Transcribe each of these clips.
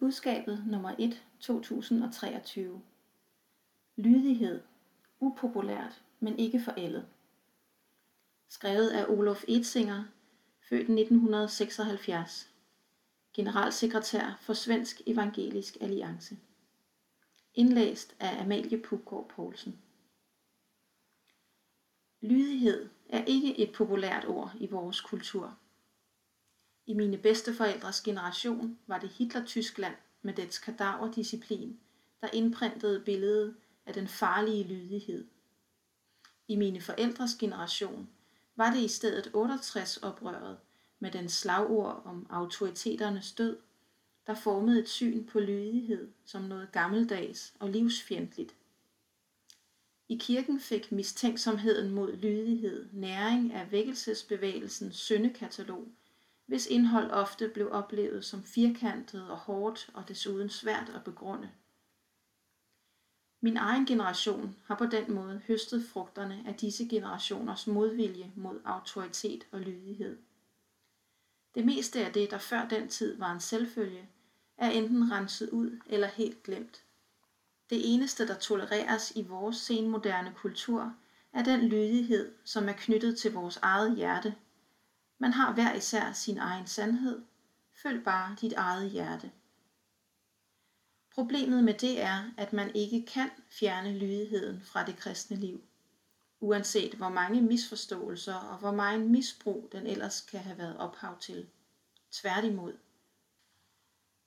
Budskabet nummer 1, 2023. Lydighed. Upopulært, men ikke forældet. Skrevet af Olof Edsinger, født 1976, generalsekretær for Svensk Evangelisk Alliance. Indlæst af Amalie Pudgård Poulsen. Lydighed er ikke et populært ord i vores kultur. I mine bedsteforældres generation var det Hitler-Tyskland med dets kadaverdisciplin, der indprintede billedet af den farlige lydighed. I mine forældres generation var det i stedet 68-oprøret med dens slagord om autoriteternes død, der formede et syn på lydighed som noget gammeldags og livsfjendtligt. I kirken fik mistænksomheden mod lydighed næring af vækkelsesbevægelsens syndekatalog, hvis indhold ofte blev oplevet som firkantet og hårdt og desuden svært at begrunde. Min egen generation har på den måde høstet frugterne af disse generationers modvilje mod autoritet og lydighed. Det meste af det, der før den tid var en selvfølge, er enten renset ud eller helt glemt. Det eneste, der tolereres i vores senmoderne kultur, er den lydighed, som er knyttet til vores eget hjerte. Man har hver især sin egen sandhed. Følg bare dit eget hjerte. Problemet med det er, at man ikke kan fjerne lydigheden fra det kristne liv, uanset hvor mange misforståelser og hvor meget misbrug den ellers kan have været ophav til. Tværtimod.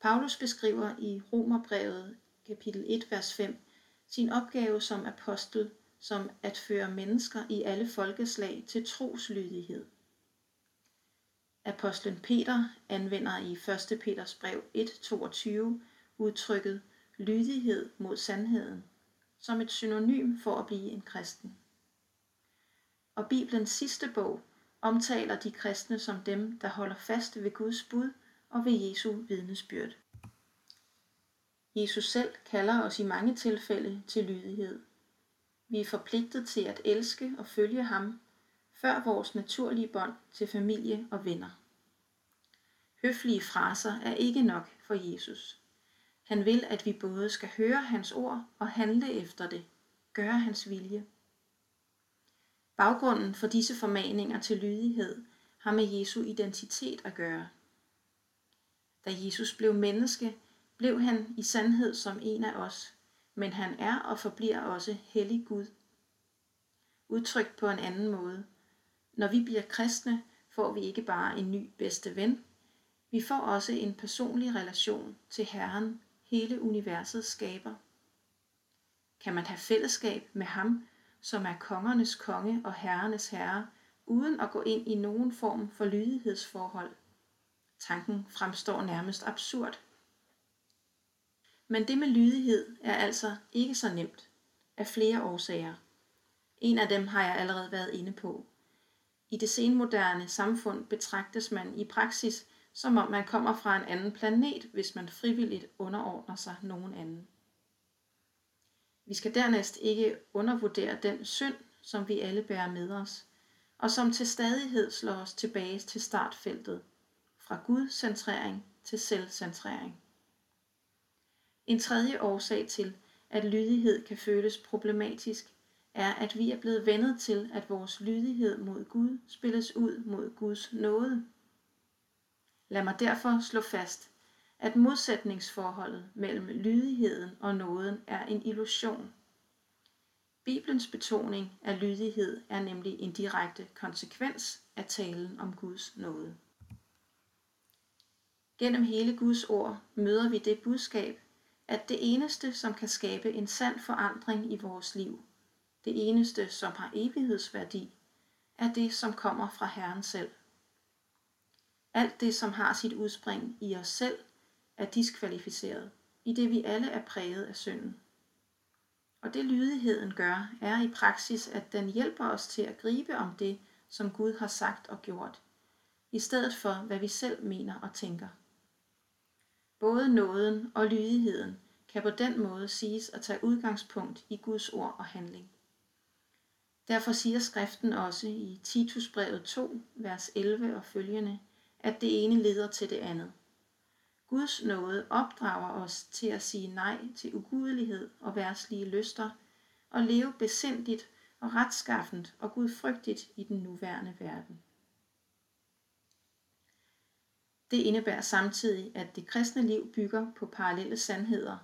Paulus beskriver i Romerbrevet kapitel 1, vers 5 sin opgave som apostel som at føre mennesker i alle folkeslag til troslydighed. Apostlen Peter anvender i 1. Peters brev 1:22 udtrykket lydighed mod sandheden som et synonym for at blive en kristen. Og Bibelens sidste bog omtaler de kristne som dem, der holder fast ved Guds bud og ved Jesu vidnesbyrd. Jesus selv kalder os i mange tilfælde til lydighed. Vi er forpligtet til at elske og følge ham, før vores naturlige bånd til familie og venner. Høflige fraser er ikke nok for Jesus. Han vil, at vi både skal høre hans ord og handle efter det, gøre hans vilje. Baggrunden for disse formaninger til lydighed har med Jesu identitet at gøre. Da Jesus blev menneske, blev han i sandhed som en af os, men han er og forbliver også hellig Gud. Udtrykt på en anden måde. Når vi bliver kristne, får vi ikke bare en ny bedste ven. Vi får også en personlig relation til Herren, hele universets skaber. Kan man have fællesskab med ham, som er kongernes konge og herrenes herre, uden at gå ind i nogen form for lydighedsforhold? Tanken fremstår nærmest absurd. Men det med lydighed er altså ikke så nemt, af flere årsager. En af dem har jeg allerede været inde på. I det senmoderne samfund betragtes man i praksis, som om man kommer fra en anden planet, hvis man frivilligt underordner sig nogen anden. Vi skal dernæst ikke undervurdere den synd, som vi alle bærer med os, og som til stadighed slår os tilbage til startfeltet, fra gudcentrering til selvcentrering. En tredje årsag til, at lydighed kan føles problematisk, er, at vi er blevet vænnet til, at vores lydighed mod Gud spilles ud mod Guds nåde. Lad mig derfor slå fast, at modsætningsforholdet mellem lydigheden og nåden er en illusion. Bibelens betoning af lydighed er nemlig en direkte konsekvens af talen om Guds nåde. Gennem hele Guds ord møder vi det budskab, at det eneste, som kan skabe en sand forandring i vores liv, det eneste, som har evighedsværdi, er det, som kommer fra Herren selv. Alt det, som har sit udspring i os selv, er diskvalificeret, i det vi alle er præget af synden. Og det lydigheden gør, er i praksis, at den hjælper os til at gribe om det, som Gud har sagt og gjort, i stedet for, hvad vi selv mener og tænker. Både nåden og lydigheden kan på den måde siges at tage udgangspunkt i Guds ord og handling. Derfor siger skriften også i Titusbrevet 2, vers 11 og følgende, at det ene leder til det andet. Guds nåde opdrager os til at sige nej til ugudelighed og verdslige lyster, og leve besindigt og retskaffent og gudfrygtigt i den nuværende verden. Det indebærer samtidig, at det kristne liv bygger på parallelle sandheder,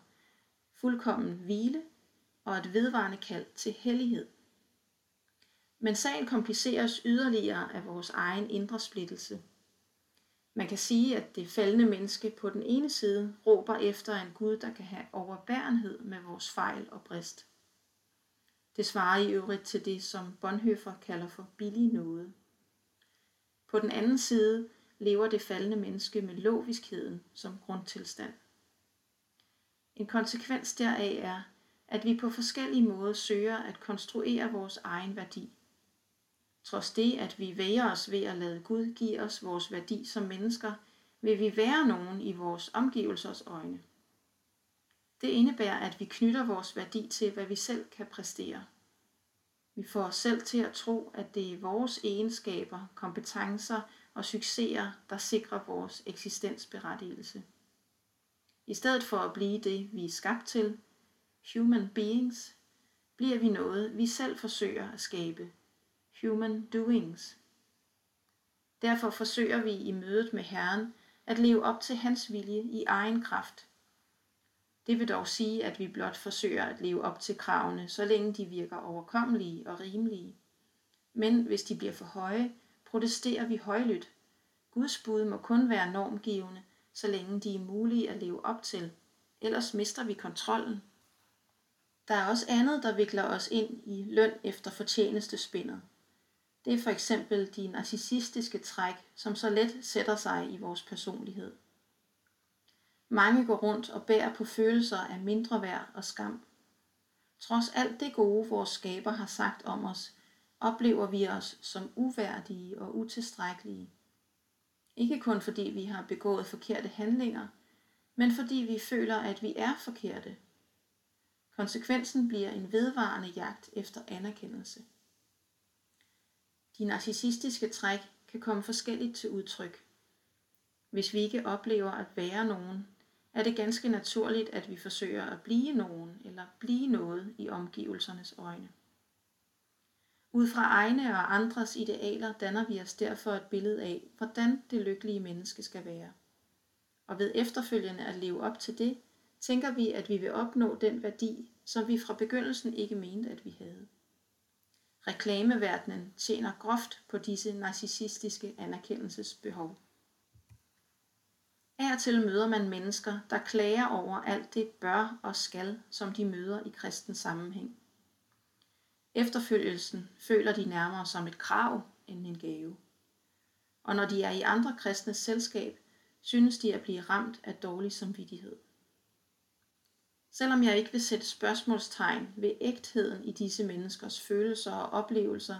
fuldkommen hvile og et vedvarende kald til hellighed. Men sagen kompliceres yderligere af vores egen indre splittelse. Man kan sige, at det faldne menneske på den ene side råber efter en Gud, der kan have overbærenhed med vores fejl og brist. Det svarer i øvrigt til det, som Bonhoeffer kalder for billig nåde. På den anden side lever det faldne menneske med logiskheden som grundtilstand. En konsekvens deraf er, at vi på forskellige måder søger at konstruere vores egen værdi. Trods det, at vi væger os ved at lade Gud give os vores værdi som mennesker, vil vi være nogen i vores omgivelsers øjne. Det indebærer, at vi knytter vores værdi til, hvad vi selv kan præstere. Vi får os selv til at tro, at det er vores egenskaber, kompetencer og succeser, der sikrer vores eksistensberettigelse. I stedet for at blive det, vi er skabt til, human beings, bliver vi noget, vi selv forsøger at skabe, human doings. Derfor forsøger vi i mødet med Herren at leve op til hans vilje i egen kraft. Det vil dog sige, at vi blot forsøger at leve op til kravene, så længe de virker overkommelige og rimelige. Men hvis de bliver for høje, protesterer vi højlydt. Guds bud må kun være normgivende, så længe de er mulige at leve op til. Ellers mister vi kontrollen. Der er også andet, der vikler os ind i løn efter fortjenestespindet. Det er for eksempel de narcissistiske træk, som så let sætter sig i vores personlighed. Mange går rundt og bærer på følelser af mindre værd og skam. Trods alt det gode, vores skaber har sagt om os, oplever vi os som uværdige og utilstrækkelige. Ikke kun fordi vi har begået forkerte handlinger, men fordi vi føler, at vi er forkerte. Konsekvensen bliver en vedvarende jagt efter anerkendelse. De narcissistiske træk kan komme forskelligt til udtryk. Hvis vi ikke oplever at være nogen, er det ganske naturligt, at vi forsøger at blive nogen eller blive noget i omgivelsernes øjne. Ud fra egne og andres idealer danner vi os derfor et billede af, hvordan det lykkelige menneske skal være. Og ved efterfølgende at leve op til det, tænker vi, at vi vil opnå den værdi, som vi fra begyndelsen ikke mente, at vi havde. Reklameverdenen tjener groft på disse narcissistiske anerkendelsesbehov. Af og til møder man mennesker, der klager over alt det bør og skal, som de møder i kristen sammenhæng. Efterfølgelsen føler de nærmere som et krav end en gave. Og når de er i andre kristnes selskab, synes de at blive ramt af dårlig samvittighed. Selvom jeg ikke vil sætte spørgsmålstegn ved ægtheden i disse menneskers følelser og oplevelser,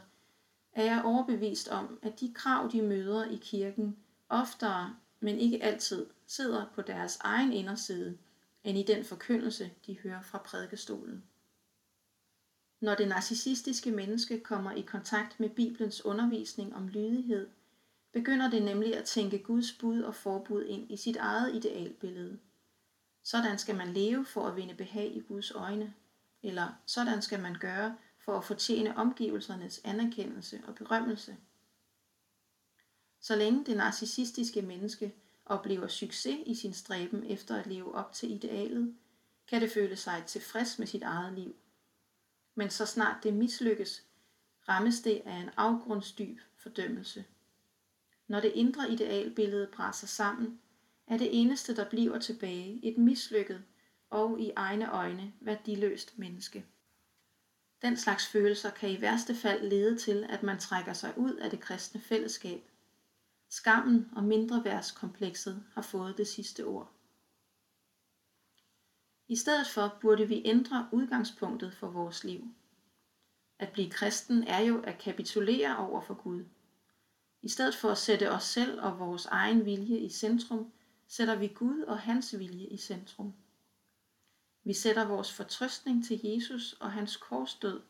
er jeg overbevist om, at de krav, de møder i kirken, oftere, men ikke altid, sidder på deres egen inderside, end i den forkyndelse, de hører fra prædikestolen. Når det narcissistiske menneske kommer i kontakt med Bibelens undervisning om lydighed, begynder det nemlig at tænke Guds bud og forbud ind i sit eget idealbillede. Sådan skal man leve for at vinde behag i Guds øjne, eller sådan skal man gøre for at fortjene omgivelsernes anerkendelse og berømmelse. Så længe det narcissistiske menneske oplever succes i sin stræben efter at leve op til idealet, kan det føle sig tilfreds med sit eget liv. Men så snart det mislykkes, rammes det af en afgrundsdyb fordømmelse. Når det indre idealbillede braser sammen, er det eneste, der bliver tilbage, et mislykket og i egne øjne værdiløst menneske. Den slags følelser kan i værste fald lede til, at man trækker sig ud af det kristne fællesskab. Skammen og mindreværdskomplekset har fået det sidste ord. I stedet for burde vi ændre udgangspunktet for vores liv. At blive kristen er jo at kapitulere over for Gud. I stedet for at sætte os selv og vores egen vilje i centrum, sætter vi Gud og hans vilje i centrum. Vi sætter vores fortrøstning til Jesus og hans korsdød,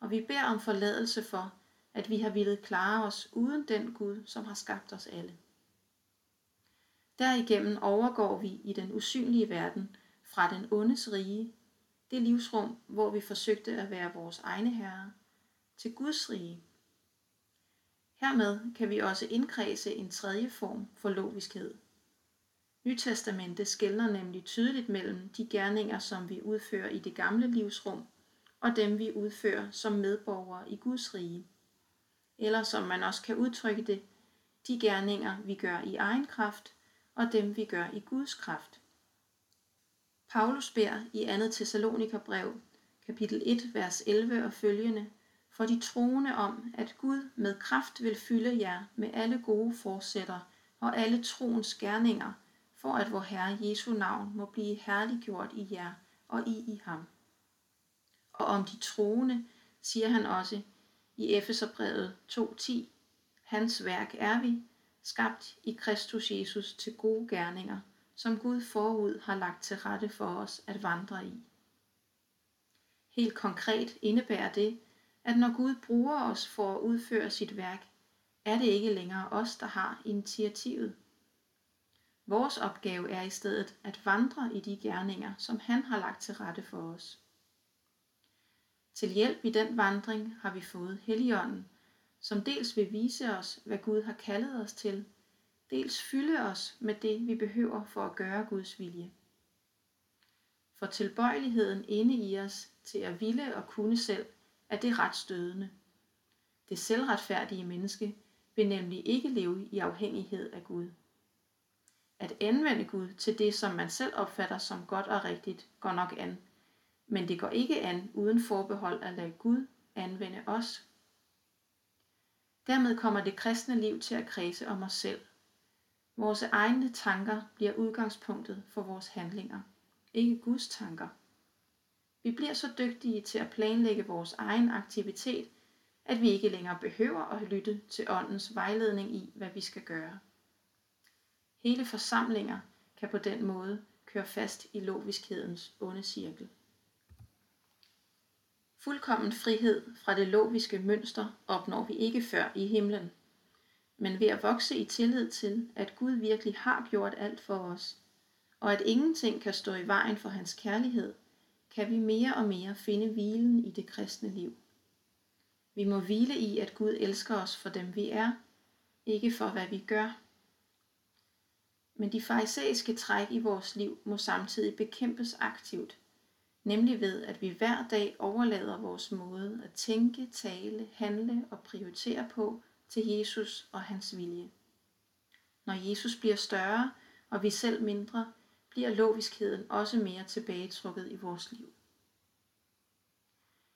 og vi beder om forladelse for, at vi har villet klare os uden den Gud, som har skabt os alle. Derigennem overgår vi i den usynlige verden fra den ondes rige, det livsrum, hvor vi forsøgte at være vores egne herrer, til Guds rige. Hermed kan vi også indkredse en tredje form for logiskhed. Nytestamentet skelner nemlig tydeligt mellem de gerninger, som vi udfører i det gamle livsrum, og dem vi udfører som medborgere i Guds rige. Eller som man også kan udtrykke det, de gerninger vi gør i egen kraft, og dem vi gør i Guds kraft. Paulus beder i 2. Thessalonikabrev, kapitel 1, vers 11 og følgende, for de troende om, at Gud med kraft vil fylde jer med alle gode forsætter og alle troens gerninger, for at vor Herre Jesu navn må blive herliggjort i jer og i ham. Og om de troende siger han også i Efeserbrevet 2:10, hans værk er vi, skabt i Kristus Jesus til gode gerninger, som Gud forud har lagt til rette for os at vandre i. Helt konkret indebærer det, at når Gud bruger os for at udføre sit værk, er det ikke længere os, der har initiativet. Vores opgave er i stedet at vandre i de gerninger, som han har lagt til rette for os. Til hjælp i den vandring har vi fået Helligånden, som dels vil vise os, hvad Gud har kaldet os til, dels fylde os med det, vi behøver for at gøre Guds vilje. For tilbøjeligheden inde i os til at ville og kunne selv, er det ret stødende. Det selvretfærdige menneske vil nemlig ikke leve i afhængighed af Gud. At anvende Gud til det, som man selv opfatter som godt og rigtigt, går nok an, men det går ikke an uden forbehold at lade Gud anvende os. Dermed kommer det kristne liv til at kredse om os selv. Vores egne tanker bliver udgangspunktet for vores handlinger, ikke Guds tanker. Vi bliver så dygtige til at planlægge vores egen aktivitet, at vi ikke længere behøver at lytte til åndens vejledning i, hvad vi skal gøre. Hele forsamlinger kan på den måde køre fast i loviskhedens onde cirkel. Fuldkommen frihed fra det loviske mønster opnår vi ikke før i himlen, men ved at vokse i tillid til, at Gud virkelig har gjort alt for os, og at ingenting kan stå i vejen for hans kærlighed, kan vi mere og mere finde hvilen i det kristne liv. Vi må hvile i, at Gud elsker os for dem vi er, ikke for hvad vi gør. Men de farisæiske træk i vores liv må samtidig bekæmpes aktivt, nemlig ved, at vi hver dag overlader vores måde at tænke, tale, handle og prioritere på til Jesus og hans vilje. Når Jesus bliver større og vi selv mindre, bliver logiskheden også mere tilbagetrukket i vores liv.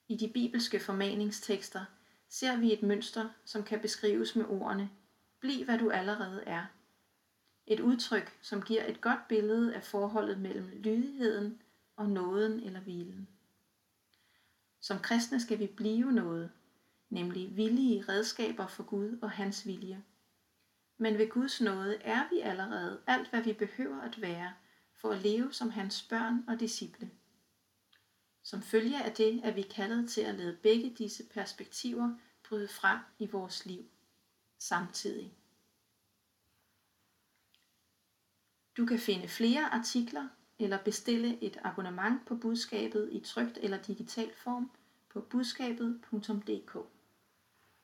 I de bibelske formaningstekster ser vi et mønster, som kan beskrives med ordene, bliv hvad du allerede er. Et udtryk, som giver et godt billede af forholdet mellem lydigheden og nåden eller hvilen. Som kristne skal vi blive noget, nemlig villige redskaber for Gud og hans vilje. Men ved Guds nåde er vi allerede alt, hvad vi behøver at være, for at leve som hans børn og disciple. Som følge af det er vi kaldet til at lade begge disse perspektiver bryde frem i vores liv samtidig. Du kan finde flere artikler eller bestille et abonnement på budskabet i trykt eller digital form på budskabet.dk.